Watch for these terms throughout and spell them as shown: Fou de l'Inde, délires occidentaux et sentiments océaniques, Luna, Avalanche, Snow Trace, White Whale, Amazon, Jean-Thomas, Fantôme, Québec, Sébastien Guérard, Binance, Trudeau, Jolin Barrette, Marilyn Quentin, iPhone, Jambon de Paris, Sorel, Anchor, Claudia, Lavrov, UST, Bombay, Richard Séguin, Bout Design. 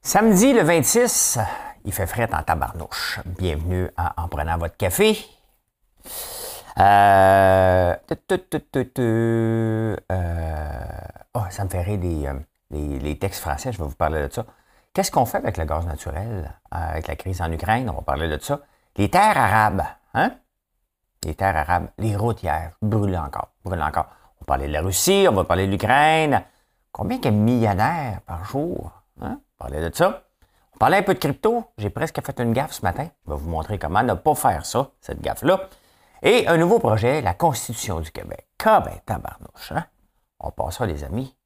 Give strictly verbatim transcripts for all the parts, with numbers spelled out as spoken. Samedi, le vingt-six, il fait fret en tabarnouche. Bienvenue à En prenant votre café. Euh... euh... Oh, ça me fait rire les, les, les textes français, je vais vous parler de ça. Qu'est-ce qu'on fait avec le gaz naturel, avec la crise en Ukraine? On va parler de ça. Les terres arabes, hein? Les terres arabes, les routières, brûlent encore, brûlent encore. On va parler de la Russie, on va parler de l'Ukraine. Combien qu'il y a de millionnaires par jour, hein? On parlait de ça. On parlait un peu de crypto. J'ai presque fait une gaffe ce matin. Je vais vous montrer comment ne pas faire ça, cette gaffe-là. Et un nouveau projet, la Constitution du Québec. Ah ben, tabarnouche, hein? On passe ça, les amis.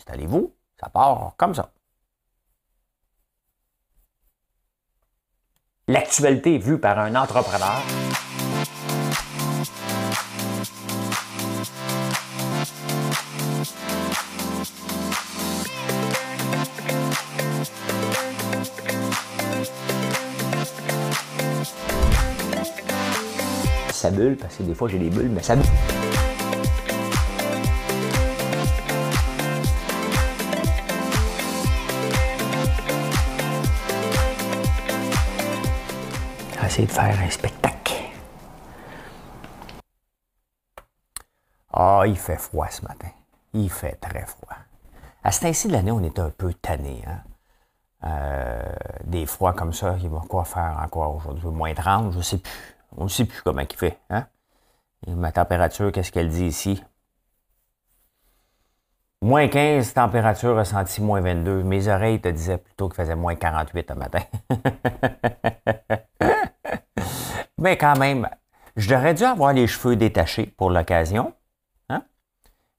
Installez-vous. Ça part comme ça. L'actualité vue par un entrepreneur. Ça bulle, parce que des fois j'ai des bulles, mais ça bulle. On va essayer de faire un spectacle. Ah, il fait froid ce matin. Il fait très froid. À ce temps-ci de l'année, on est un peu tanné, hein? Euh, des froids comme ça, il va quoi faire encore aujourd'hui? Moins trente, je ne sais plus. On ne sait plus comment il fait, hein? Et ma température, qu'est-ce qu'elle dit ici? Moins quinze, température ressentie, moins vingt-deux. Mes oreilles te disaient plutôt qu'il faisait moins quarante-huit le matin. Mais quand même, j'aurais dû avoir les cheveux détachés pour l'occasion, hein?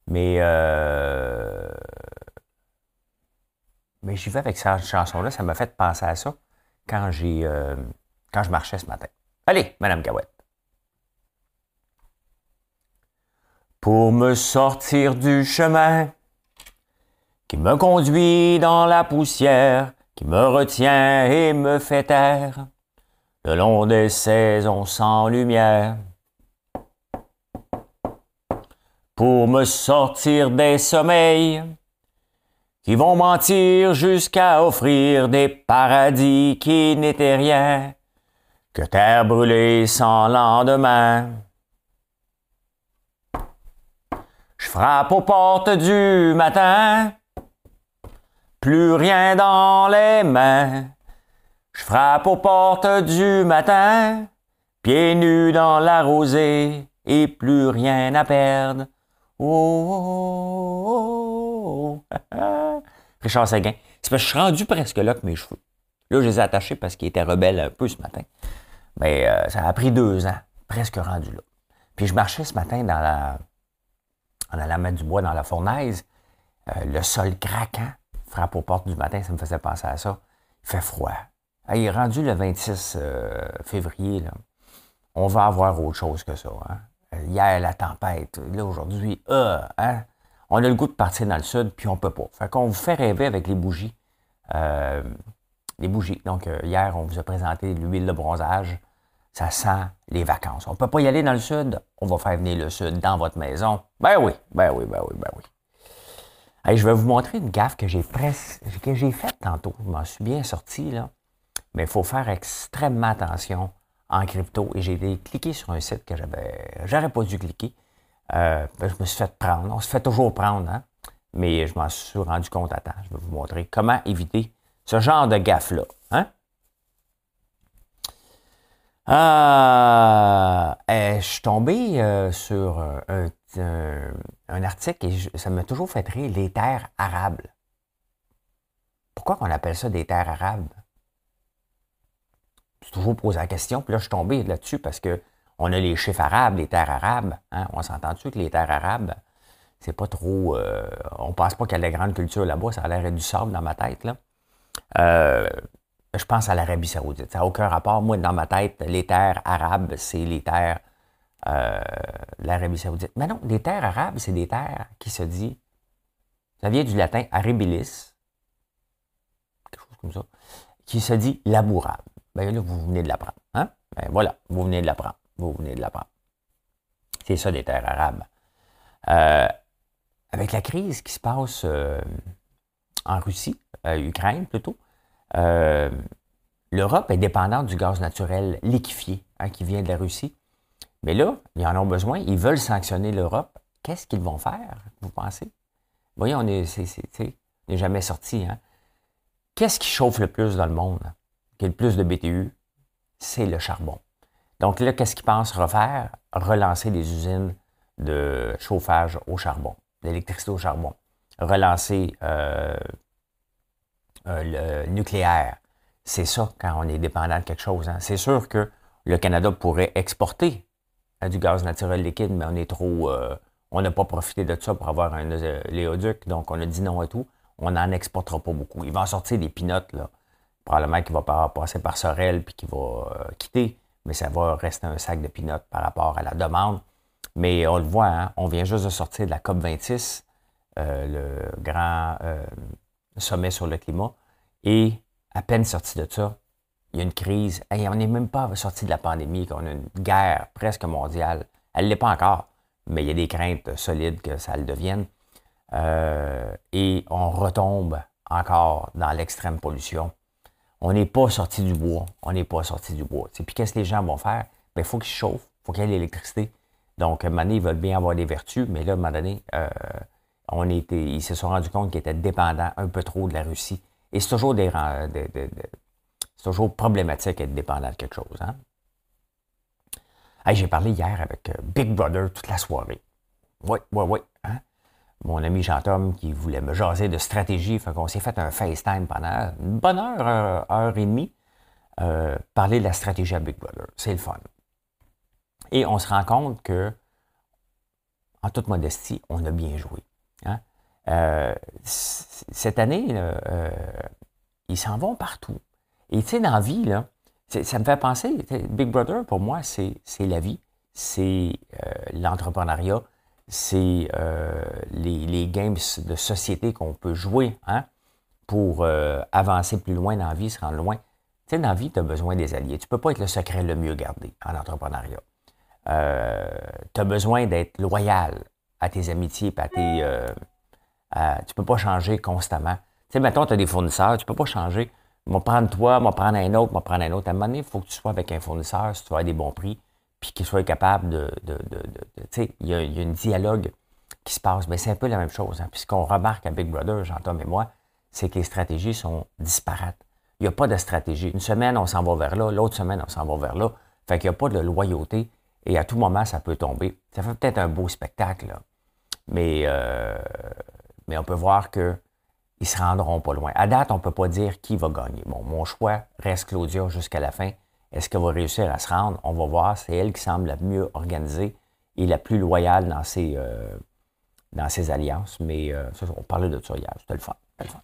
Mais, euh... Mais j'y vais avec cette chanson-là. Ça m'a fait penser à ça quand j'ai, euh... quand je marchais ce matin. Allez, Madame Gawette. Pour me sortir du chemin qui me conduit dans la poussière, qui me retient et me fait taire, le long des saisons sans lumière. Pour me sortir des sommeils qui vont mentir jusqu'à offrir des paradis qui n'étaient rien. Que terre brûlée sans lendemain. Je frappe aux portes du matin, plus rien dans les mains. Je frappe aux portes du matin, pieds nus dans la rosée et plus rien à perdre. Oh, oh, oh, oh. Richard Séguin. C'est parce que je suis rendu presque là que mes cheveux. Là, je les ai attachés parce qu'ils étaient rebelles un peu ce matin. Mais euh, ça a pris deux ans, presque rendu là. Puis je marchais ce matin dans la, en allant mettre du bois dans la fournaise. Euh, le sol craquant, frappe aux portes du matin, ça me faisait penser à ça. Il fait froid. Ah, il est rendu le vingt-six euh, février, là. On va avoir autre chose que ça, hein? Hier, la tempête. Là, aujourd'hui, euh, hein? On a le goût de partir dans le sud, puis on peut pas. Fait qu'on vous fait rêver avec les bougies. Euh, Les bougies. Donc, euh, hier, on vous a présenté l'huile de bronzage. Ça sent les vacances. On ne peut pas y aller dans le sud. On va faire venir le sud dans votre maison. Ben oui, ben oui, ben oui, ben oui. Allez, je vais vous montrer une gaffe que j'ai presque, que j'ai faite tantôt. Je m'en suis bien sorti, là. Mais il faut faire extrêmement attention en crypto. Et j'ai cliqué sur un site que j'avais, j'aurais pas dû cliquer. Euh, ben, je me suis fait prendre. On se fait toujours prendre, hein? Mais je m'en suis rendu compte à temps. Je vais vous montrer comment éviter ce genre de gaffe-là, hein? Euh, euh, je suis tombé euh, sur un, un, un article et je, ça m'a toujours fait rire, les terres arabes. Pourquoi on appelle ça des terres arabes? J'ai toujours posé la question, puis là, je suis tombé là-dessus parce que on a les chiffres arabes, les terres arabes, hein? On s'entend-tu que les terres arabes, c'est pas trop... Euh, on pense pas qu'il y a de la grande culture là-bas, ça a l'air du sable dans ma tête, là. Euh, je pense à l'Arabie Saoudite. Ça n'a aucun rapport. Moi, dans ma tête, les terres arabes, c'est les terres euh, de l'Arabie Saoudite. Mais non, les terres arabes, c'est des terres qui se dit... Ça vient du latin arabilis, quelque chose comme ça, qui se dit labourable. Bien là, vous venez de l'apprendre. Hein? Ben voilà, vous venez de l'apprendre. Vous venez de l'apprendre. C'est ça, des terres arabes. Euh, avec la crise qui se passe... Euh, en Russie, euh, Ukraine plutôt, Euh, L'Europe est dépendante du gaz naturel liquéfié hein, qui vient de la Russie. Mais là, ils en ont besoin. Ils veulent sanctionner l'Europe. Qu'est-ce qu'ils vont faire, vous pensez? Vous voyez, on n'est jamais sorti. Hein? Qu'est-ce qui chauffe le plus dans le monde, hein, qui a le plus de B T U? C'est le charbon. Donc là, qu'est-ce qu'ils pensent refaire? Relancer des usines de chauffage au charbon, d'électricité au charbon. Relancer euh, euh, le nucléaire. C'est ça quand on est dépendant de quelque chose. Hein. C'est sûr que le Canada pourrait exporter hein, du gaz naturel liquide, mais on est trop, euh, on n'a pas profité de ça pour avoir un oléoduc, donc on a dit non à tout. On n'en exportera pas beaucoup. Il va en sortir des pinottes, là. Probablement qu'il va passer par Sorel puis qu'il va euh, quitter, mais ça va rester un sac de pinottes par rapport à la demande. Mais on le voit, hein, on vient juste de sortir de la C O P vingt-six, euh, le grand euh, sommet sur le climat, et à peine sorti de ça, il y a une crise. Hey, on n'est même pas sorti de la pandémie, qu'on a une guerre presque mondiale. Elle ne l'est pas encore, mais il y a des craintes solides que ça le devienne. Euh, et on retombe encore dans l'extrême pollution. On n'est pas sorti du bois. On n'est pas sorti du bois. Puis qu'est-ce que les gens vont faire? Ben, il faut qu'ils se chauffent, il faut qu'il y ait de l'électricité. Donc, à un moment donné, ils veulent bien avoir des vertus, mais là, à un moment donné, euh, on était, ils se sont rendus compte qu'ils étaient dépendants un peu trop de la Russie. Et c'est toujours, des, des, des, des, c'est toujours problématique d'être dépendant de quelque chose. Hein? Hey, j'ai parlé hier avec Big Brother toute la soirée. Oui, oui, oui. Hein? Mon ami Jean-Thomas qui voulait me jaser de stratégie, fait qu'on s'est fait un FaceTime pendant une bonne heure, heure, heure et demie, euh, parler de la stratégie à Big Brother. C'est le fun. Et on se rend compte que, en toute modestie, on a bien joué. Hein? Euh, c- cette année, là, euh, ils s'en vont partout. Et tu sais, dans la vie, là, ça me fait penser, Big Brother, pour moi, c'est, c'est la vie, c'est euh, l'entrepreneuriat, c'est euh, les, les games de société qu'on peut jouer hein, pour euh, avancer plus loin dans la vie, se rendre loin. Tu sais, dans la vie, tu as besoin des alliés. Tu ne peux pas être le secret le mieux gardé en entrepreneuriat. Euh, tu as besoin d'être loyal à tes amitiés et à tes... Euh, Euh, tu ne peux pas changer constamment. Tu sais, mettons, tu as des fournisseurs, tu ne peux pas changer. M'en prendre toi, m'en prendre un autre, m'en prendre un autre. À un moment donné, il faut que tu sois avec un fournisseur si tu veux avoir des bons prix, puis qu'il soit capable de... de, de, de, de tu sais, il y, y a un dialogue qui se passe. Bien, c'est un peu la même chose. Hein. Puis ce qu'on remarque à Big Brother, Jean-Thomas et moi, c'est que les stratégies sont disparates. Il n'y a pas de stratégie. Une semaine, on s'en va vers là. L'autre semaine, on s'en va vers là. Fait qu'il n'y a pas de loyauté. Et à tout moment, ça peut tomber. Ça fait peut-être un beau spectacle, là. Mais... Euh, mais on peut voir qu'ils ne se rendront pas loin. À date, on ne peut pas dire qui va gagner. Bon, mon choix reste Claudia jusqu'à la fin. Est-ce qu'elle va réussir à se rendre? On va voir. C'est elle qui semble la mieux organisée et la plus loyale dans ses, euh, dans ses alliances. Mais euh, ça, on parlait de ça hier. C'était le fun. C'était le fun.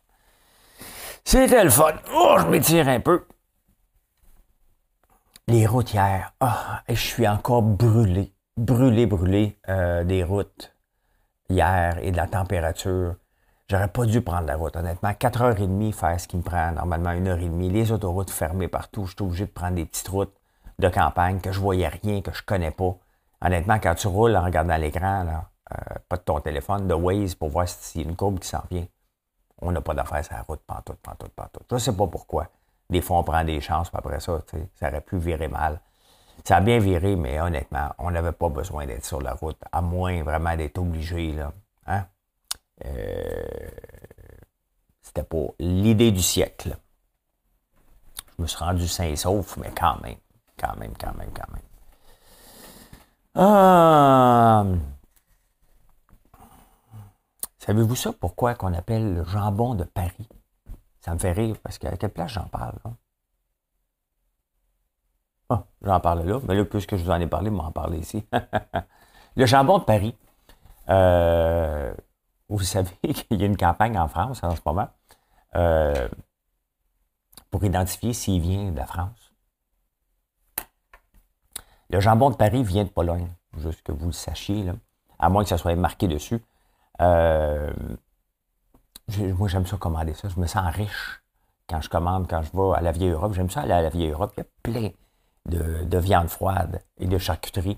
C'était le fun. Oh, je m'étire un peu. Les routes hier. Ah, oh, je suis encore brûlé. Brûlé, brûlé euh, des routes. Hier et de la température, j'aurais pas dû prendre la route. Honnêtement, quatre heures trente faire ce qui me prend normalement une heure trente, les autoroutes fermées partout, je suis obligé de prendre des petites routes de campagne que je voyais rien, que je connais pas. Honnêtement, quand tu roules en regardant l'écran, là, euh, pas de ton téléphone, de Waze pour voir s'il y a une courbe qui s'en vient, on n'a pas d'affaire sur la route, pantoute, pantoute, pantoute. Je sais pas pourquoi. Des fois, on prend des chances, puis après ça, ça aurait pu virer mal. Ça a bien viré, mais honnêtement, on n'avait pas besoin d'être sur la route, à moins vraiment d'être obligé, là. Hein? Euh, c'était pas l'idée du siècle. Je me suis rendu sain et sauf, mais quand même, quand même, quand même, quand même. Euh, savez-vous ça, pourquoi qu'on appelle le jambon de Paris? Ça me fait rire, parce qu'à quelle place j'en parle, là? Ah, j'en parle là, mais là, puisque je vous en ai parlé, je m'en parle ici. Le jambon de Paris. Euh, vous savez qu'il y a une campagne en France en ce moment euh, pour identifier s'il vient de la France. Le jambon de Paris vient de Pologne, juste que vous le sachiez, là, à moins que ça soit marqué dessus. Euh, moi, j'aime ça commander ça. Je me sens riche quand je commande, quand je vais à la Vieille Europe. J'aime ça aller à la Vieille Europe. Il y a plein... De, de viande froide et de charcuterie.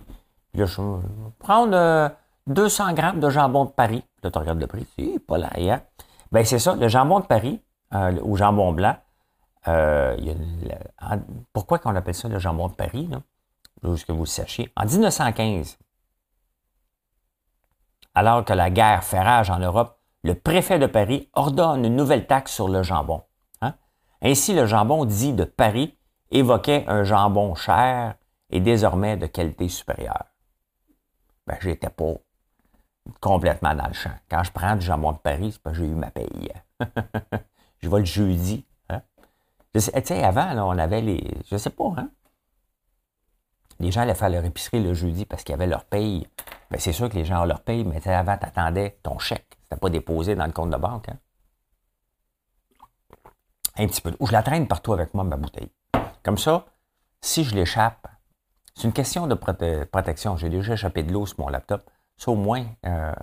Puis là, je vais prendre euh, deux cents grammes de jambon de Paris. Là, tu regardes le prix, c'est pas là, hein? Bien, c'est ça, le jambon de Paris, euh, au jambon blanc, Euh, il y a le, pourquoi qu'on appelle ça le jambon de Paris, là? Juste que vous le sachiez. En dix-neuf cent quinze, alors que la guerre fait rage en Europe, le préfet de Paris ordonne une nouvelle taxe sur le jambon. Hein? Ainsi, le jambon dit de Paris évoquait un jambon cher et désormais de qualité supérieure. Ben, j'étais pas complètement dans le champ. Quand je prends du jambon de Paris, c'est parce que j'ai eu ma paye. Je vais le jeudi. Hein? Tu sais, avant, là, on avait les... Je sais pas, hein? Les gens allaient faire leur épicerie le jeudi parce qu'ils avaient leur paye. Bien, c'est sûr que les gens ont leur paye, mais avant, tu attendais ton chèque. C'était pas déposé dans le compte de banque. Hein? Un petit peu. Ou je la traîne partout avec moi, ma bouteille. Comme ça, si je l'échappe, c'est une question de prote- protection. J'ai déjà échappé de l'eau sur mon laptop. Ça, au moins, euh,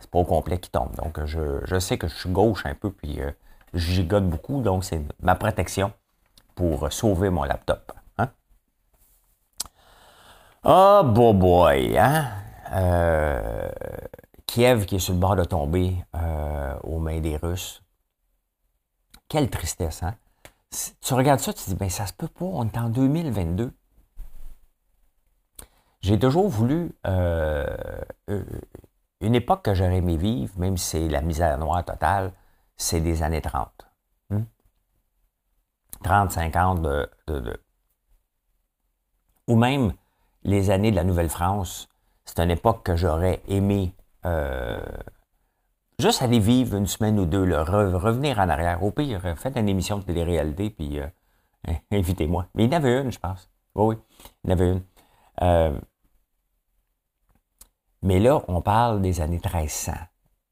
c'est pas au complet qui tombe. Donc, je, je sais que je suis gauche un peu, puis euh, je gigote beaucoup. Donc, c'est ma protection pour sauver mon laptop. Hein? Oh, boy, boy, hein? Euh, Kiev qui est sur le bord de tomber euh, aux mains des Russes. Quelle tristesse, hein? Si tu regardes ça, tu te dis, bien, ça se peut pas, on est en deux mille vingt-deux. J'ai toujours voulu euh, une époque que j'aurais aimé vivre, même si c'est la misère noire totale, c'est des années trente. Hmm? trente, cinquante de, de, de. Ou même les années de la Nouvelle-France. C'est une époque que j'aurais aimé euh, juste aller vivre une semaine ou deux, là, re- revenir en arrière. Au pire, faites une émission de télé-réalité, puis euh, invitez-moi. Mais il y en avait une, je pense. Oui, oui, il y en avait une. Euh, mais là, on parle des années mille trois cents.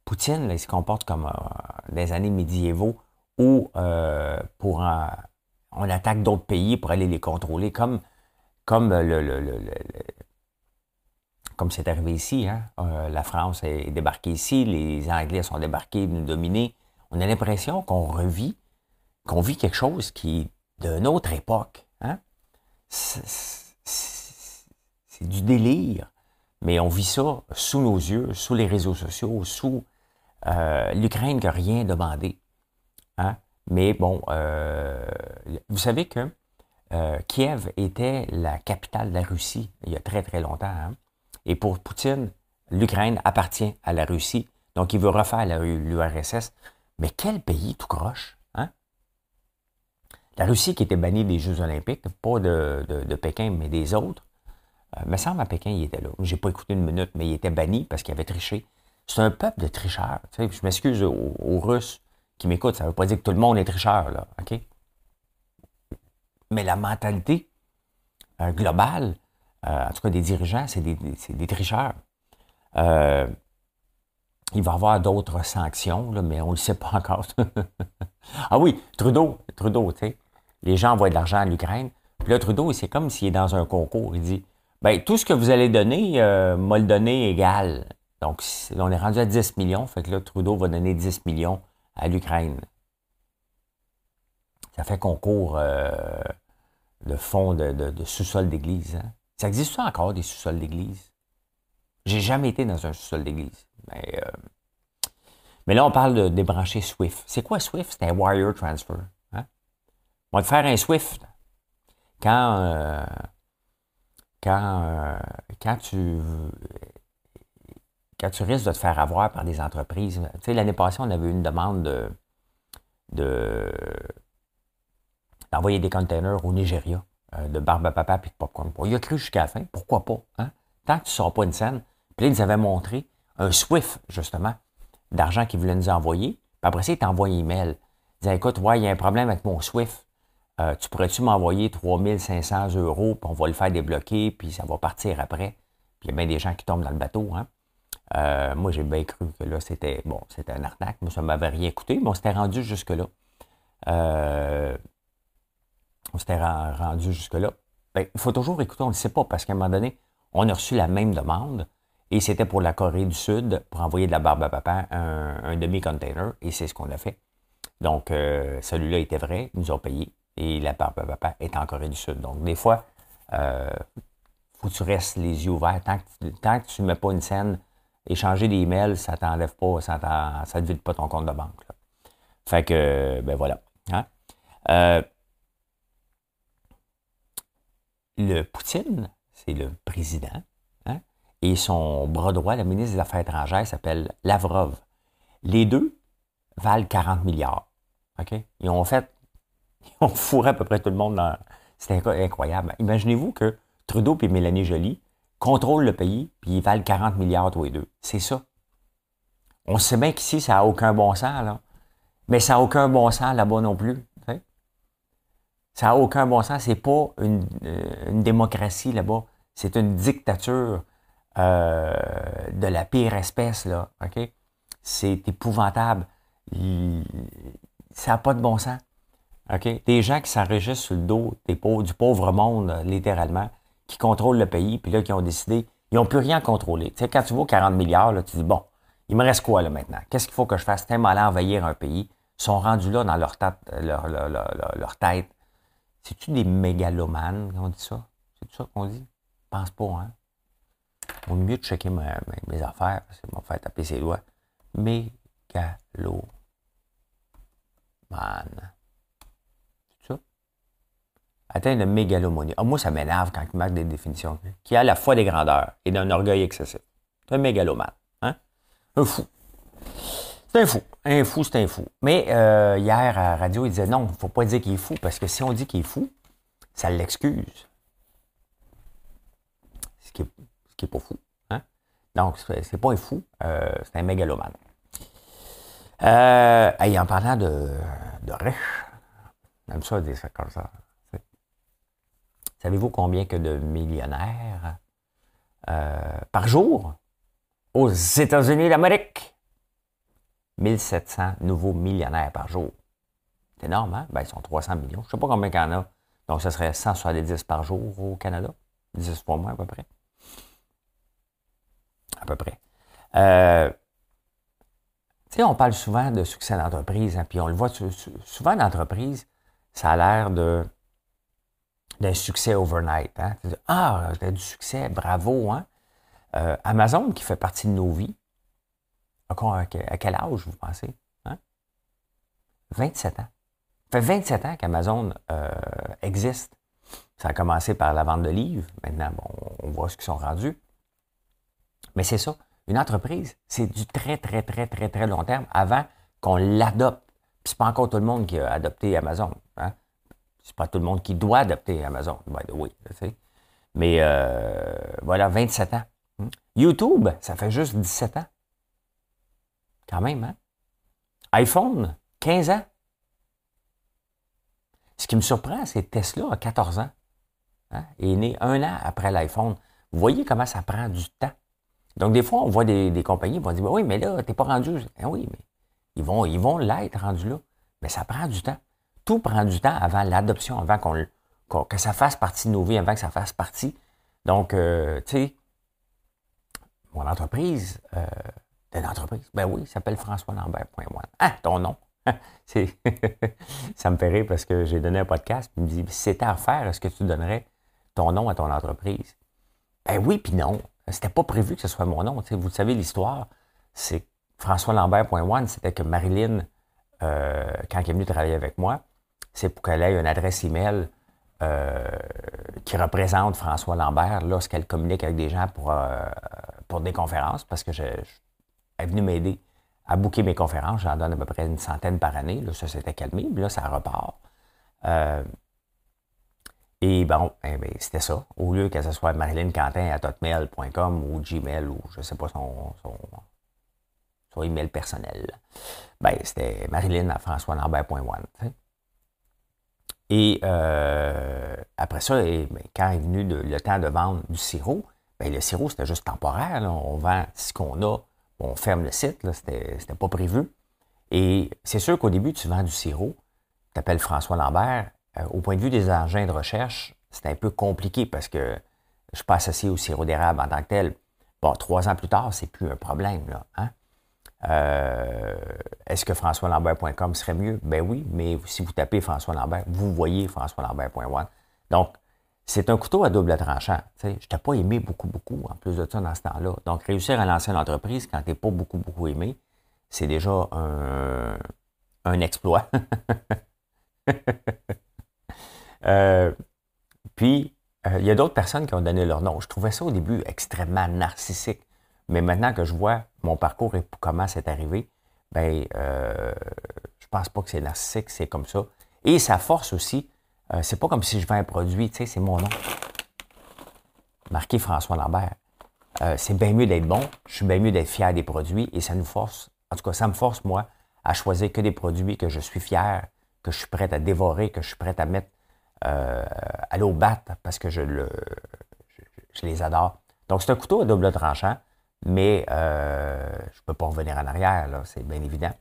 Poutine, là, il se comporte comme euh, des années médiévaux où euh, pour un, on attaque d'autres pays pour aller les contrôler, comme, comme, le, le, le, le, comme c'est arrivé ici. Hein? Euh, la France est débarquée ici, les Anglais sont débarqués, nous dominer. On a l'impression qu'on revit, qu'on vit quelque chose qui est d'une autre époque. Hein? C'est, c'est, C'est du délire, mais on vit ça sous nos yeux, sous les réseaux sociaux, sous euh, l'Ukraine qui n'a rien demandé. Hein? Mais bon, euh, vous savez que euh, Kiev était la capitale de la Russie il y a très très longtemps. Hein? Et pour Poutine, l'Ukraine appartient à la Russie, donc il veut refaire la, l'U R S S. Mais quel pays tout croche! Hein? La Russie qui était bannie des Jeux olympiques, pas de, de, de Pékin, mais des autres. Il me semble à Pékin, il était là. Je n'ai pas écouté une minute, mais il était banni parce qu'il avait triché. C'est un peuple de tricheurs. Tu sais, je m'excuse aux, aux Russes qui m'écoutent. Ça ne veut pas dire que tout le monde est tricheur, là, OK? Mais la mentalité euh, globale, euh, en tout cas des dirigeants, c'est des, c'est des tricheurs. Euh, il va y avoir d'autres sanctions, là, mais on ne le sait pas encore. Ah oui, Trudeau, Trudeau, tu sais. Les gens envoient de l'argent à l'Ukraine. Puis là, Trudeau, c'est comme s'il est dans un concours. Il dit... Bien, tout ce que vous allez donner, euh, m'a le donné égal. Donc, on est rendu à dix millions. Fait que là, Trudeau va donner dix millions à l'Ukraine. Ça fait concours euh, de fonds de, de, de sous-sol d'église. Hein? Ça existe ça encore, des sous-sols d'église? J'ai jamais été dans un sous-sol d'église. Mais, euh... mais là, on parle de débrancher Swift. C'est quoi Swift? C'est un wire transfer. Hein? On va te faire un Swift. Quand... Euh... Quand, euh, quand, tu, quand tu risques de te faire avoir par des entreprises, tu sais, l'année passée, on avait une demande de, de, d'envoyer des containers au Nigeria, euh, de barbe à papa et de popcorn. Il a cru jusqu'à la fin, pourquoi pas? Hein? Tant que tu ne sors pas une scène. Puis là, ils nous avaient montré un Swift, justement, d'argent qu'ils voulaient nous envoyer. Puis après ça, ils t'envoient un email. Ils disaient, écoute, ouais, il y a un problème avec mon Swift. Euh, tu pourrais-tu m'envoyer trois mille cinq cents euros, puis on va le faire débloquer, puis ça va partir après. Puis il y a bien des gens qui tombent dans le bateau. Hein? Euh, moi, j'ai bien cru que là, c'était bon, c'était un arnaque. Moi, ça ne m'avait rien coûté, mais on s'était rendu jusque-là. Euh, on s'était rendu jusque-là. Ben, il faut toujours écouter, on ne le sait pas, parce qu'à un moment donné, on a reçu la même demande, et c'était pour la Corée du Sud, pour envoyer de la barbe à papa, un, un demi-container, et c'est ce qu'on a fait. Donc, euh, celui-là était vrai, ils nous ont payé. Et la barbe à papa est en Corée du Sud. Donc, des fois, il euh, faut que tu restes les yeux ouverts. Tant que, tant que tu ne mets pas une scène, échanger des emails, ça ne t'enlève pas, ça ne te vide pas ton compte de banque. Là. Fait que, ben voilà. Hein? Euh, le Poutine, c'est le président, hein, et son bras droit, le ministre des Affaires étrangères, s'appelle Lavrov. Les deux valent quarante milliards. OK? Ils ont fait, ils ont fourré à peu près tout le monde dans... C'était incroyable. Imaginez-vous que Trudeau et Mélanie Joly contrôlent le pays, puis ils valent quarante milliards tous les deux. C'est ça. On sait bien qu'ici, ça n'a aucun bon sens, là. Mais ça n'a aucun bon sens là-bas non plus. T'sais? Ça n'a aucun bon sens. C'est pas une, euh, une démocratie là-bas. C'est une dictature euh, de la pire espèce, là. OK? C'est épouvantable. Il... Ça n'a pas de bon sens. OK? Des gens qui s'enregistrent sur le dos des pauvres, du pauvre monde, littéralement, qui contrôlent le pays, puis là, qui ont décidé, ils n'ont plus rien contrôlé. Tu sais, quand tu vois quarante milliards, là, tu dis, bon, il me reste quoi, là, maintenant? Qu'est-ce qu'il faut que je fasse? Tellement aller envahir un pays. Ils sont rendus là dans leur tête. Leur, leur, leur, leur tête. C'est-tu des mégalomanes, qu'on dit ça? C'est-tu ça qu'on dit? Je pense pas, hein? Au mieux de checker ma, mes, mes affaires, parce qu'ils vont me faire taper ses doigts. Mégalomanes. C'est ça? Atteindre le mégalomanie. Ah, moi, ça m'énerve quand il manque des définitions. Qui a à la fois des grandeurs et d'un orgueil excessif. C'est un mégalomane. Hein? Un fou. C'est un fou. Un fou, c'est un fou. Mais euh, hier, à la radio, il disait non, il ne faut pas dire qu'il est fou, parce que si on dit qu'il est fou, ça l'excuse. Ce qui n'est pas fou. Hein? Donc, c'est pas un fou, euh, c'est un mégalomane. Euh, et en parlant de, de riches, j'aime ça dire ça comme ça. C'est... Savez-vous combien que de millionnaires euh, par jour aux États-Unis d'Amérique? mille sept cents nouveaux millionnaires par jour. C'est énorme, hein? Ben, ils sont trois cents millions. Je ne sais pas combien il y en a. Donc, ce serait cent soixante-dix par jour au Canada. dix fois moins, à peu près. À peu près. Euh... Tu sais, on parle souvent de succès d'entreprise, hein, puis on le voit souvent d'entreprise, ça a l'air de, d'un succès overnight. Hein. Ah, j'ai du succès, bravo. Hein. Euh, Amazon, qui fait partie de nos vies, à quel âge vous pensez? Hein? vingt-sept ans. Ça fait vingt-sept ans qu'Amazon euh, existe. Ça a commencé par la vente de livres. Maintenant, bon, on voit ce qu'ils sont rendus. Mais c'est ça. Une entreprise, c'est du très, très, très, très, très long terme avant qu'on l'adopte. Puis c'est pas encore tout le monde qui a adopté Amazon. Hein? C'est pas tout le monde qui doit adopter Amazon, by the way. Tu sais. Mais euh, voilà, vingt-sept ans. Hmm? YouTube, ça fait juste dix-sept ans. Quand même, hein? iPhone, quinze ans. Ce qui me surprend, c'est Tesla à quatorze ans. Hein? Il est né un an après l'iPhone. Vous voyez comment ça prend du temps. Donc, des fois, on voit des, des compagnies qui vont dire « Oui, mais là, t'es pas rendu. » Eh oui, mais ils vont, ils vont l'être rendu là. Mais ça prend du temps. Tout prend du temps avant l'adoption, avant qu'on, qu'on, que ça fasse partie de nos vies, avant que ça fasse partie. Donc, euh, tu sais, mon entreprise, euh, une entreprise, ben oui, s'appelle françois lambert point one. Ah, ton nom! C'est ça me fait rire parce que j'ai donné un podcast, puis il me dit « Si c'était à faire, est-ce que tu donnerais ton nom à ton entreprise? » Ben oui, puis non. C'était pas prévu que ce soit mon nom. T'sais, vous savez, l'histoire, c'est françois lambert point one, c'était que Marilyn, euh, quand elle est venue travailler avec moi, c'est pour qu'elle ait une adresse email euh, qui représente François Lambert lorsqu'elle communique avec des gens pour, euh, pour des conférences, parce que je, je, elle est venue m'aider à booker mes conférences. J'en donne à peu près une centaine par année. Là, ça s'était calmé, puis là, ça repart. Euh, Et bon, eh bien, c'était ça. Au lieu que ce soit Marilyn Quentin à hotmail point com ou Gmail ou je ne sais pas son, son, son email personnel, ben c'était Marilyn à françois lambert point one. Et euh, après ça, et, ben, quand est venu de, le temps de vendre du sirop, ben, le sirop, c'était juste temporaire. Là. On vend ce qu'on a, on ferme le site, là. C'était, c'était pas prévu. Et c'est sûr qu'au début, tu vends du sirop, tu t'appelles François Lambert. Au point de vue des engins de recherche, c'est un peu compliqué parce que je ne suis pas associé au sirop d'érable en tant que tel. Bon, trois ans plus tard, c'est plus un problème, là. Hein? Euh, est-ce que françois lambert point com serait mieux? Ben oui, mais si vous tapez François Lambert, vous voyez françois lambert point one. Donc, c'est un couteau à double tranchant. Je ne t'ai pas aimé beaucoup, beaucoup, en plus de ça, dans ce temps-là. Donc, réussir à lancer une entreprise quand tu n'es pas beaucoup, beaucoup aimé, c'est déjà un, un exploit. Euh, puis, Euh, il y a d'autres personnes qui ont donné leur nom. Je trouvais ça au début extrêmement narcissique. Mais maintenant que je vois mon parcours et comment c'est arrivé, ben, euh, je pense pas que c'est narcissique, c'est comme ça. Et ça force aussi. Euh, c'est pas comme si je vends un produit, tu sais, c'est mon nom. Marqué François Lambert. Euh, c'est bien mieux d'être bon, je suis bien mieux d'être fier des produits et ça nous force, en tout cas, ça me force, moi, à choisir que des produits que je suis fier, que je suis prêt à dévorer, que je suis prêt à mettre, euh, à l'eau battre parce que je, le, je, je les adore. Donc, c'est un couteau à double tranchant, mais euh, je ne peux pas revenir en arrière, là, c'est bien évident.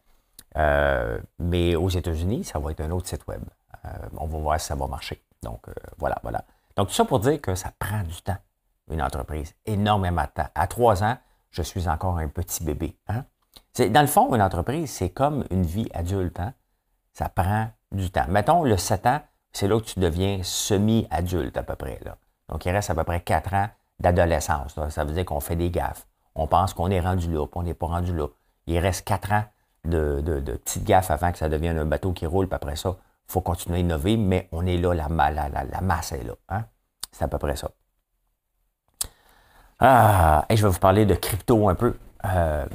Euh, mais aux États-Unis, ça va être un autre site web. Euh, on va voir si ça va marcher. Donc, euh, voilà, voilà. Donc, tout ça pour dire que ça prend du temps. Une entreprise, énormément de temps. À trois ans, je suis encore un petit bébé. Hein? C'est, dans le fond, une entreprise, c'est comme une vie adulte. Hein? Ça prend du temps. Mettons, le sept ans, c'est là que tu deviens semi-adulte à peu près. Là. Donc, il reste à peu près quatre ans d'adolescence. Là. Ça veut dire qu'on fait des gaffes. On pense qu'on est rendu là, puis on n'est pas rendu là. Il reste quatre ans de, de, de petites gaffes avant que ça devienne un bateau qui roule, puis après ça, il faut continuer à innover, mais on est là, la, la, la, la masse est là. Hein? C'est à peu près ça. Ah, et je vais vous parler de crypto un peu. Euh,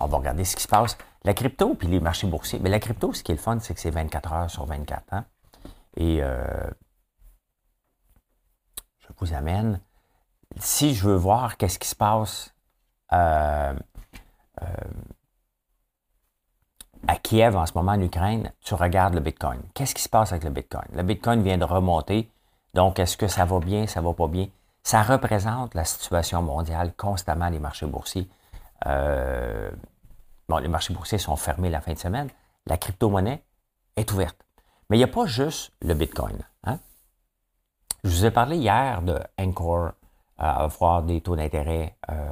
on va regarder ce qui se passe. La crypto, puis les marchés boursiers. Mais la crypto, ce qui est le fun, c'est que c'est vingt-quatre heures sur vingt-quatre. Hein? Et euh, je vous amène. Si je veux voir qu'est-ce qui se passe euh, euh, à Kiev en ce moment, en Ukraine, tu regardes le Bitcoin. Qu'est-ce qui se passe avec le Bitcoin? Le Bitcoin vient de remonter. Donc, est-ce que ça va bien, ça va pas bien? Ça représente la situation mondiale constamment, les marchés boursiers. Euh, bon, les marchés boursiers sont fermés la fin de semaine. La crypto-monnaie est ouverte. Mais il n'y a pas juste le Bitcoin. Hein? Je vous ai parlé hier de Anchor, euh, avoir des taux d'intérêt euh,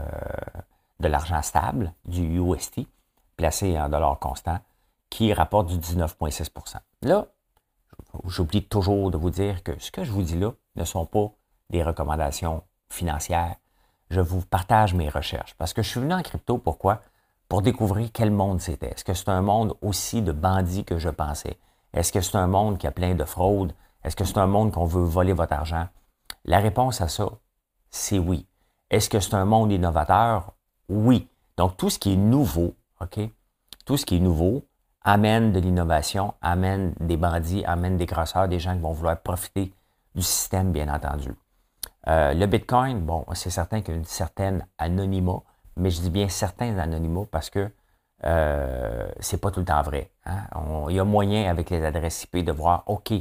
de l'argent stable, du U S T, placé en dollars constants, qui rapporte du dix-neuf virgule six pour cent. Là, j'oublie toujours de vous dire que ce que je vous dis là ne sont pas des recommandations financières. Je vous partage mes recherches. Parce que je suis venu en crypto, pourquoi? Pour découvrir quel monde c'était. Est-ce que c'est un monde aussi de bandits que je pensais? Est-ce que c'est un monde qui a plein de fraudes? Est-ce que c'est un monde qu'on veut voler votre argent? La réponse à ça, c'est oui. Est-ce que c'est un monde innovateur? Oui. Donc, tout ce qui est nouveau, OK? Tout ce qui est nouveau amène de l'innovation, amène des bandits, amène des crosseurs, des gens qui vont vouloir profiter du système, bien entendu. Euh, le Bitcoin, bon, c'est certain qu'il y a une certaine anonymat, mais je dis bien certains anonymats parce que euh, c'est pas tout le temps vrai. Hein? On, il y a moyen avec les adresses I P de voir, OK,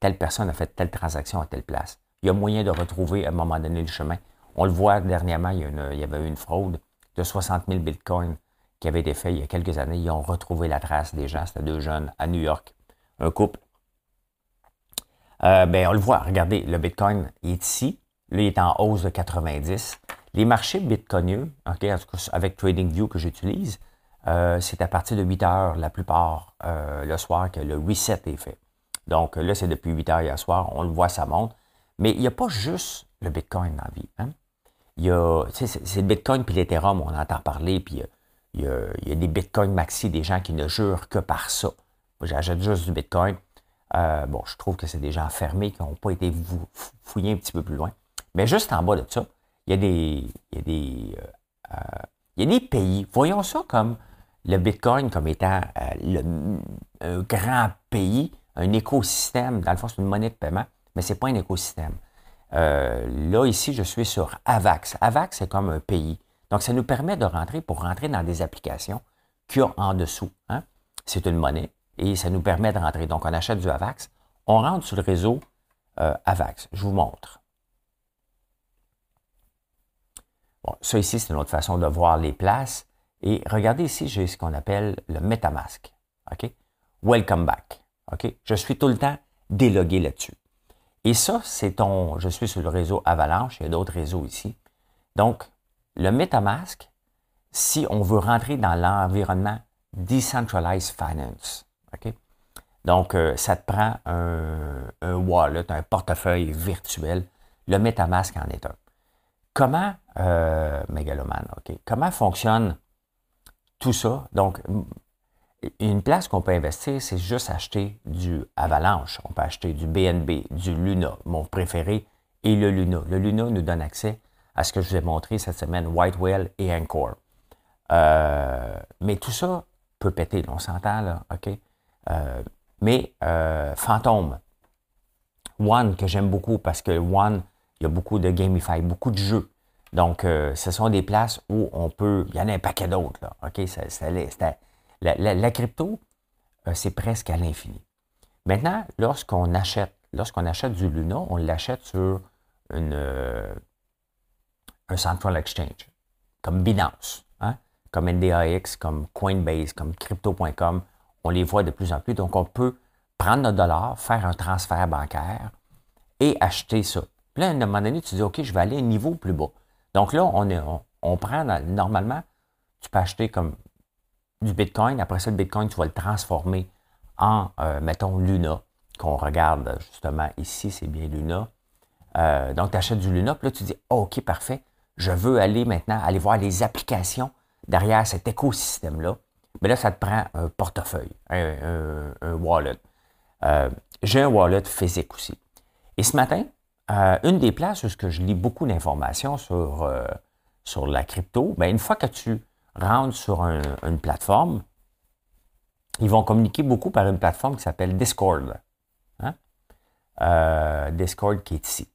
telle personne a fait telle transaction à telle place. Il y a moyen de retrouver à un moment donné le chemin. On le voit dernièrement, il y, a une, il y avait eu une fraude de soixante mille Bitcoins qui avait été faite il y a quelques années. Ils ont retrouvé la trace des gens, c'était deux jeunes à New York, un couple. Euh, ben, on le voit, regardez, le Bitcoin est ici. Là, il est en hausse de quatre-vingt-dix. Les marchés bitcoineux, okay, en tout cas avec TradingView que j'utilise, euh, c'est à partir de huit heures la plupart euh, le soir que le reset est fait. Donc là, c'est depuis huit heures hier soir, on le voit, ça monte. Mais il n'y a pas juste le Bitcoin dans la vie. Hein? Il y a, c'est, c'est le Bitcoin puis l'Ethereum, on entend parler, puis il y a, il y a des Bitcoin maxi, des gens qui ne jurent que par ça. Moi, j'achète juste du Bitcoin. Euh, bon, je trouve que c'est des gens fermés qui n'ont pas été fouillés un petit peu plus loin. Mais juste en bas de ça, il y a des, il y a des, euh, euh, il y a des pays. Voyons ça comme le Bitcoin comme étant euh, le, un grand pays, un écosystème. Dans le fond, c'est une monnaie de paiement, mais ce n'est pas un écosystème. Euh, là, ici, je suis sur Avax. Avax, c'est comme un pays. Donc, ça nous permet de rentrer pour rentrer dans des applications qu'il y a en dessous. Hein? C'est une monnaie et ça nous permet de rentrer. Donc, on achète du Avax. On rentre sur le réseau euh, Avax. Je vous montre. Bon, ça ici, c'est une autre façon de voir les places. Et regardez ici, j'ai ce qu'on appelle le MetaMask. OK? Welcome back. OK? Je suis tout le temps délogué là-dessus. Et ça, c'est ton... Je suis sur le réseau Avalanche. Il y a d'autres réseaux ici. Donc, le MetaMask, si on veut rentrer dans l'environnement Decentralized Finance. OK? Donc, euh, ça te prend un, un wallet, un portefeuille virtuel. Le MetaMask en est un. Comment, euh, mégalomane, OK, comment fonctionne tout ça? Donc, une place qu'on peut investir, c'est juste acheter du Avalanche. On peut acheter du B N B, du Luna, mon préféré et le Luna. Le Luna nous donne accès à ce que je vous ai montré cette semaine, White Whale et Anchor. Euh, mais tout ça peut péter, on s'entend là, OK? Euh, mais euh, Fantôme, One, que j'aime beaucoup parce que One, il y a beaucoup de gamify, beaucoup de jeux. Donc, euh, ce sont des places où on peut... Il y en a un paquet d'autres, là, OK? Ça, ça, ça, la, la, la crypto, euh, c'est presque à l'infini. Maintenant, lorsqu'on achète, lorsqu'on achète du Luna, on l'achète sur une, euh, un Central Exchange, comme Binance, hein? Comme N D A X, comme Coinbase, comme Crypto point com. On les voit de plus en plus. Donc, on peut prendre notre dollar, faire un transfert bancaire et acheter ça. Puis là, à un moment donné, tu dis, OK, je vais aller un niveau plus bas. Donc là, on, est, on, on prend, normalement, tu peux acheter comme du Bitcoin. Après ça, le Bitcoin, tu vas le transformer en, euh, mettons, Luna, qu'on regarde justement ici, c'est bien Luna. Euh, donc, tu achètes du Luna, puis là, tu dis, oh, OK, parfait, je veux aller maintenant, aller voir les applications derrière cet écosystème-là. Mais là, ça te prend un portefeuille, un, un, un wallet. Euh, j'ai un wallet physique aussi. Et ce matin, Euh, une des places où ce que je lis beaucoup d'informations sur, euh, sur la crypto, bien, une fois que tu rentres sur un, une plateforme, ils vont communiquer beaucoup par une plateforme qui s'appelle Discord. Hein? Euh, Discord qui est ici.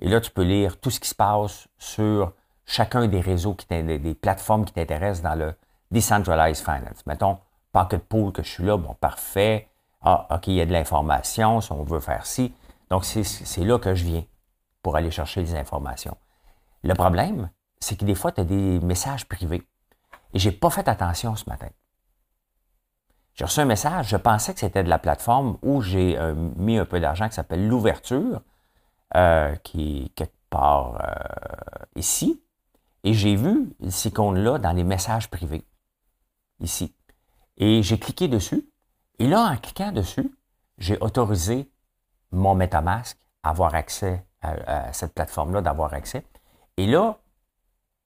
Et là, tu peux lire tout ce qui se passe sur chacun des réseaux, qui des plateformes qui t'intéressent dans le Decentralized Finance. Mettons, Pocket Pool, que je suis là, bon, parfait. Ah, OK, il y a de l'information, si on veut faire ci. Donc, c'est, c'est là que je viens pour aller chercher les informations. Le problème, c'est que des fois, tu as des messages privés. Et je n'ai pas fait attention ce matin. J'ai reçu un message, je pensais que c'était de la plateforme où j'ai euh, mis un peu d'argent qui s'appelle l'ouverture, euh, qui est quelque part euh, ici. Et j'ai vu ces icônes-là dans les messages privés, ici. Et j'ai cliqué dessus. Et là, en cliquant dessus, j'ai autorisé mon MetaMask, avoir accès à, à cette plateforme-là, d'avoir accès. Et là,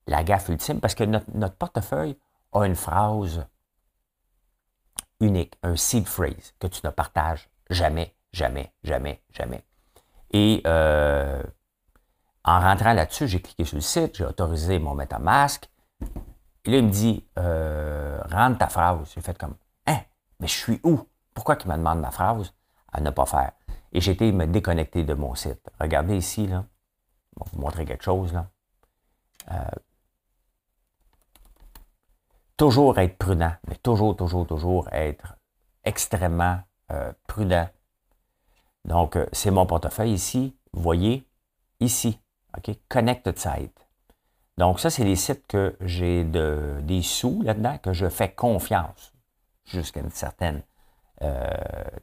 la gaffe ultime, parce que notre, notre portefeuille a une phrase unique, un seed phrase, que tu ne partages jamais, jamais, jamais, jamais. Et euh, en rentrant là-dessus, j'ai cliqué sur le site, j'ai autorisé mon MetaMask. Et là, il me dit, euh, rentre ta phrase. J'ai fait comme, hein, mais je suis où? Pourquoi qu'il me demande ma phrase? À ne pas faire. Et j'ai été me déconnecter de mon site. Regardez ici, là. Je vais vous montrer quelque chose, là. Euh, toujours être prudent, mais toujours, toujours, toujours être extrêmement euh, prudent. Donc, euh, c'est mon portefeuille ici. Vous voyez, ici, OK, Connected Site. Donc, ça, c'est les sites que j'ai de, des sous là-dedans, que je fais confiance jusqu'à une certaine... Euh,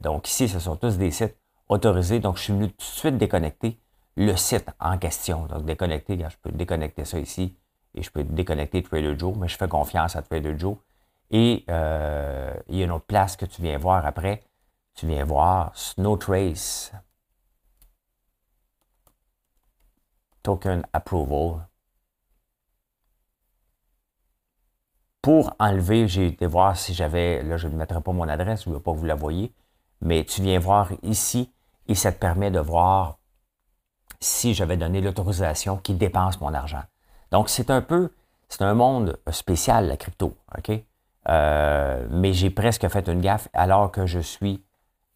donc, ici, ce sont tous des sites autorisés. Donc, je suis venu tout de suite déconnecter le site en question. Donc, déconnecter, je peux déconnecter ça ici et je peux déconnecter Trader Joe, mais je fais confiance à Trader Joe. Et euh, il y a une autre place que tu viens voir après. Tu viens voir Snow Trace. Token Approval. Pour enlever, j'ai été voir si j'avais, là je ne mettrai pas mon adresse, je ne veux pas que vous la voyez, mais tu viens voir ici et ça te permet de voir si j'avais donné l'autorisation qui dépense mon argent. Donc c'est un peu, c'est un monde spécial la crypto, OK? Euh, mais j'ai presque fait une gaffe alors que je suis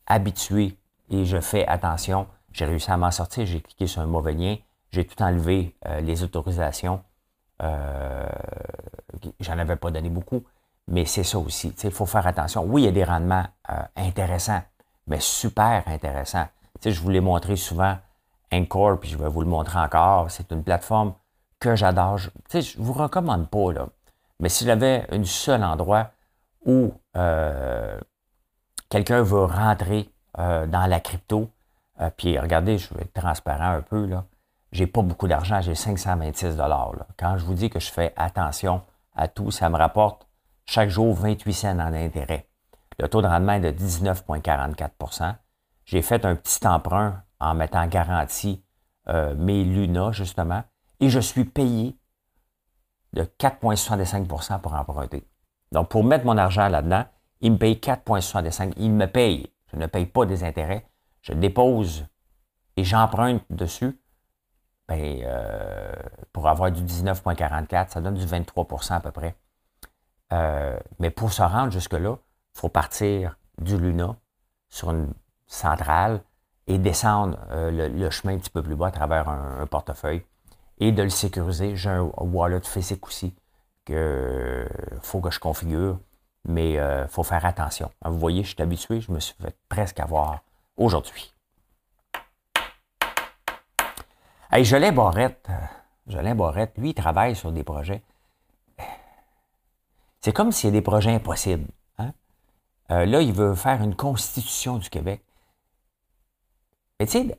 habitué et je fais attention. J'ai réussi à m'en sortir, j'ai cliqué sur un mauvais lien, j'ai tout enlevé euh, les autorisations. Euh, j'en avais pas donné beaucoup, mais c'est ça aussi. Il faut faire attention. Oui, il y a des rendements euh, intéressants, mais super intéressants. T'sais, je vous l'ai montré souvent, Anchor, puis je vais vous le montrer encore. C'est une plateforme que j'adore. Je ne vous recommande pas, là. Mais si j'avais un seul endroit où euh, quelqu'un veut rentrer euh, dans la crypto, euh, puis regardez, je vais être transparent un peu, là. J'ai pas beaucoup d'argent, j'ai cinq cent vingt-six dollars là. Quand je vous dis que je fais attention à tout, ça me rapporte chaque jour vingt-huit cents en intérêt. Le taux de rendement est de dix-neuf virgule quarante-quatre pour cent. J'ai fait un petit emprunt en mettant garantie euh, mes Luna, justement, et je suis payé de quatre virgule soixante-cinq pour cent pour emprunter. Donc, pour mettre mon argent là-dedans, il me paye quatre virgule soixante-cinq pour cent. Il me paye. Je ne paye pas des intérêts. Je dépose et j'emprunte dessus, ben, euh, pour avoir du dix-neuf virgule quarante-quatre, ça donne du vingt-trois pour cent à peu près. Euh, mais pour se rendre jusque-là, il faut partir du Luna sur une centrale et descendre euh, le, le chemin un petit peu plus bas à travers un, un portefeuille et de le sécuriser. J'ai un wallet physique aussi que euh, faut que je configure, mais il euh, faut faire attention. Alors, vous voyez, je suis habitué, je me suis fait presque avoir aujourd'hui. Hey, Jolin Barrette, Jolin Barrette, lui, il travaille sur des projets. C'est comme s'il y a des projets impossibles. Hein? Euh, là, il veut faire une constitution du Québec. Mais tu sais,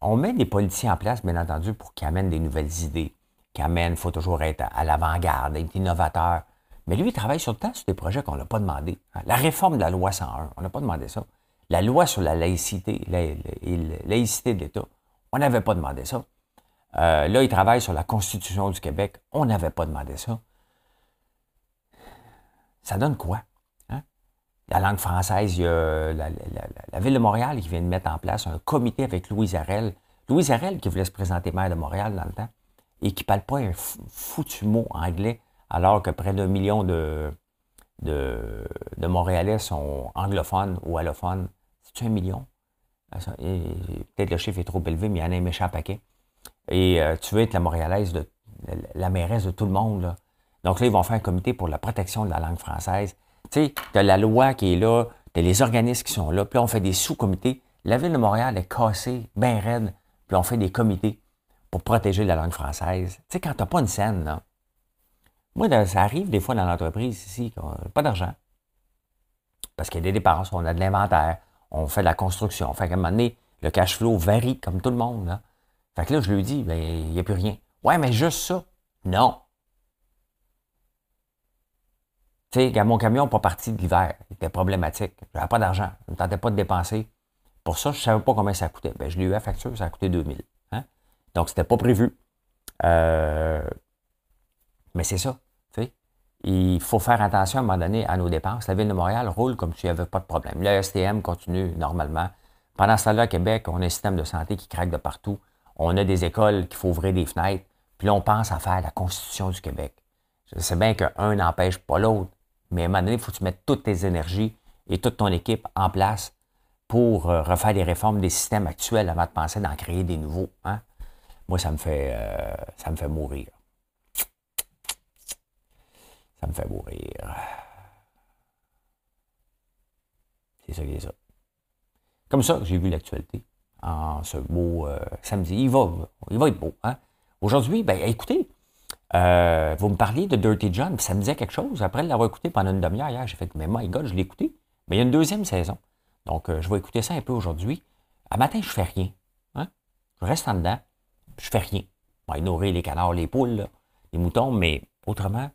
on met des politiciens en place, bien entendu, pour qu'ils amènent des nouvelles idées, qu'ils amènent, il faut toujours être à l'avant-garde, être innovateur. Mais lui, il travaille sur le temps sur des projets qu'on n'a pas demandé. Hein? La réforme de la loi cent un, on n'a pas demandé ça. La loi sur la laïcité, la, la, la laïcité de l'État, on n'avait pas demandé ça. Euh, là, il travaille sur la Constitution du Québec, on n'avait pas demandé ça. Ça donne quoi? Hein? La langue française, il y a la, la, la, la Ville de Montréal qui vient de mettre en place un comité avec Louise Arel. Louise Arel qui voulait se présenter maire de Montréal dans le temps et qui ne parle pas un foutu mot anglais alors que près d'un million de, de, de Montréalais sont anglophones ou allophones. C'est-tu un million? Peut-être le chiffre est trop élevé, mais il y en a un méchant paquet. Et euh, tu veux être la Montréalaise, de, la, la mairesse de tout le monde, là. Donc là, ils vont faire un comité pour la protection de la langue française. Tu sais, tu as la loi qui est là, tu as les organismes qui sont là, puis là, on fait des sous-comités. La Ville de Montréal est cassée, bien raide, puis on fait des comités pour protéger la langue française. Tu sais, quand tu n'as pas une scène, là. Moi, ça arrive des fois dans l'entreprise ici, qu'on n'a pas d'argent. Parce qu'il y a des dépenses, on a de l'inventaire, on fait de la construction. Fait qu'à un moment donné, le cash flow varie comme tout le monde, là. Fait que là, je lui dis, ben, il n'y a plus rien. Ouais, mais juste ça. Non. Tu sais, mon camion n'est pas parti de l'hiver. Il était problématique. Je n'avais pas d'argent. Je ne tentais pas de dépenser. Pour ça, je ne savais pas combien ça coûtait. Ben, je l'ai eu à facture, ça a coûté deux mille. Hein? Donc, c'était pas prévu. Euh... Mais c'est ça. T'sais. Il faut faire attention à un moment donné à nos dépenses. La Ville de Montréal roule comme s'il n'y avait pas de problème. Le S T M continue normalement. Pendant ce temps-là, à Québec, on a un système de santé qui craque de partout. On a des écoles qu'il faut ouvrir des fenêtres. Puis là, on pense à faire la Constitution du Québec. Je sais bien qu'un n'empêche pas l'autre. Mais à un moment donné, il faut que tu mettes toutes tes énergies et toute ton équipe en place pour euh, refaire des réformes des systèmes actuels avant de penser d'en créer des nouveaux. Hein? Moi, ça me fait euh, ça me fait mourir. Ça me fait mourir. C'est ça qui est ça. Comme ça que j'ai vu l'actualité en ce beau euh, samedi. Il va, il va être beau. Hein? Aujourd'hui, ben écoutez, Euh, vous me parliez de Dirty John, puis ça me disait quelque chose. Après l'avoir écouté pendant une demi-heure hier, j'ai fait que, mais my God, je l'ai écouté. Mais il y a une deuxième saison. Donc, euh, je vais écouter ça un peu aujourd'hui. À matin, je fais rien. Hein? Je reste en dedans, je fais rien. On va nourrir les canards, les poules, là, les moutons, mais autrement,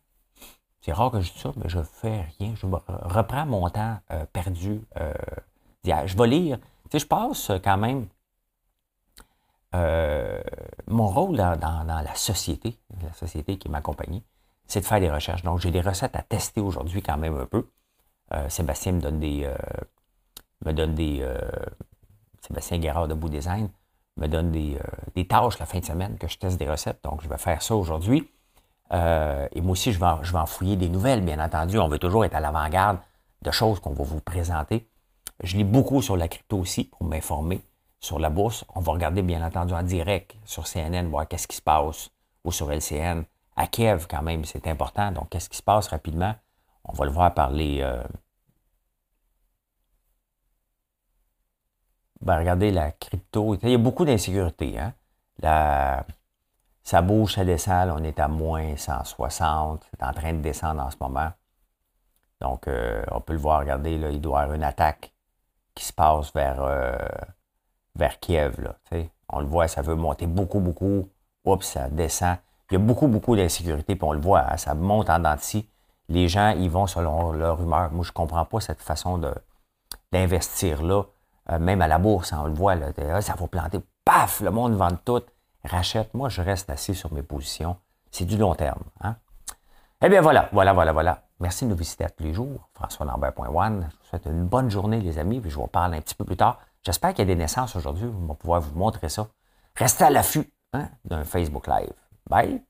c'est rare que je dise ça, mais je fais rien. Je reprends mon temps euh, perdu euh, d'hier. Je vais lire. Tu sais, je passe quand même Euh, mon rôle dans, dans, dans la société, la société qui m'accompagne, c'est de faire des recherches. Donc, j'ai des recettes à tester aujourd'hui quand même un peu. Euh, Sébastien me donne des... Euh, me donne des euh, Sébastien Guérard de Bout Design me donne des, euh, des tâches la fin de semaine que je teste des recettes. Donc, je vais faire ça aujourd'hui. Euh, et moi aussi, je vais, en, je vais en fouiller des nouvelles, bien entendu. On veut toujours être à l'avant-garde de choses qu'on va vous présenter. Je lis beaucoup sur la crypto aussi pour m'informer. Sur la bourse, on va regarder bien entendu en direct sur C N N, voir qu'est-ce qui se passe, ou sur L C N. À Kiev, quand même, c'est important. Donc, qu'est-ce qui se passe rapidement? On va le voir par les... Euh... Ben, regardez la crypto. Il y a beaucoup d'insécurité. Hein? La... Ça bouge, ça descend. Là, on est à moins cent soixante. C'est en train de descendre en ce moment. Donc, euh, on peut le voir. Regardez, là, il doit y avoir une attaque qui se passe vers... Euh... vers Kiev, là, t'sais. On le voit, ça veut monter beaucoup, beaucoup. Oups, ça descend. Il y a beaucoup, beaucoup d'insécurité, puis on le voit, hein, ça monte en dents de scie. Les gens, ils vont selon leur humeur. Moi, je ne comprends pas cette façon de, d'investir là, euh, même à la bourse, hein, on le voit, là, là, ça va planter. Paf, le monde vend tout, rachète. Moi, je reste assis sur mes positions. C'est du long terme. Hein? Eh bien, voilà, voilà, voilà, voilà. Merci de nous visiter à tous les jours. françois lambert point one. Je vous souhaite une bonne journée, les amis, puis je vous reparle un petit peu plus tard. J'espère qu'il y a des naissances aujourd'hui. On va pouvoir vous montrer ça. Restez à l'affût hein, d'un Facebook Live. Bye!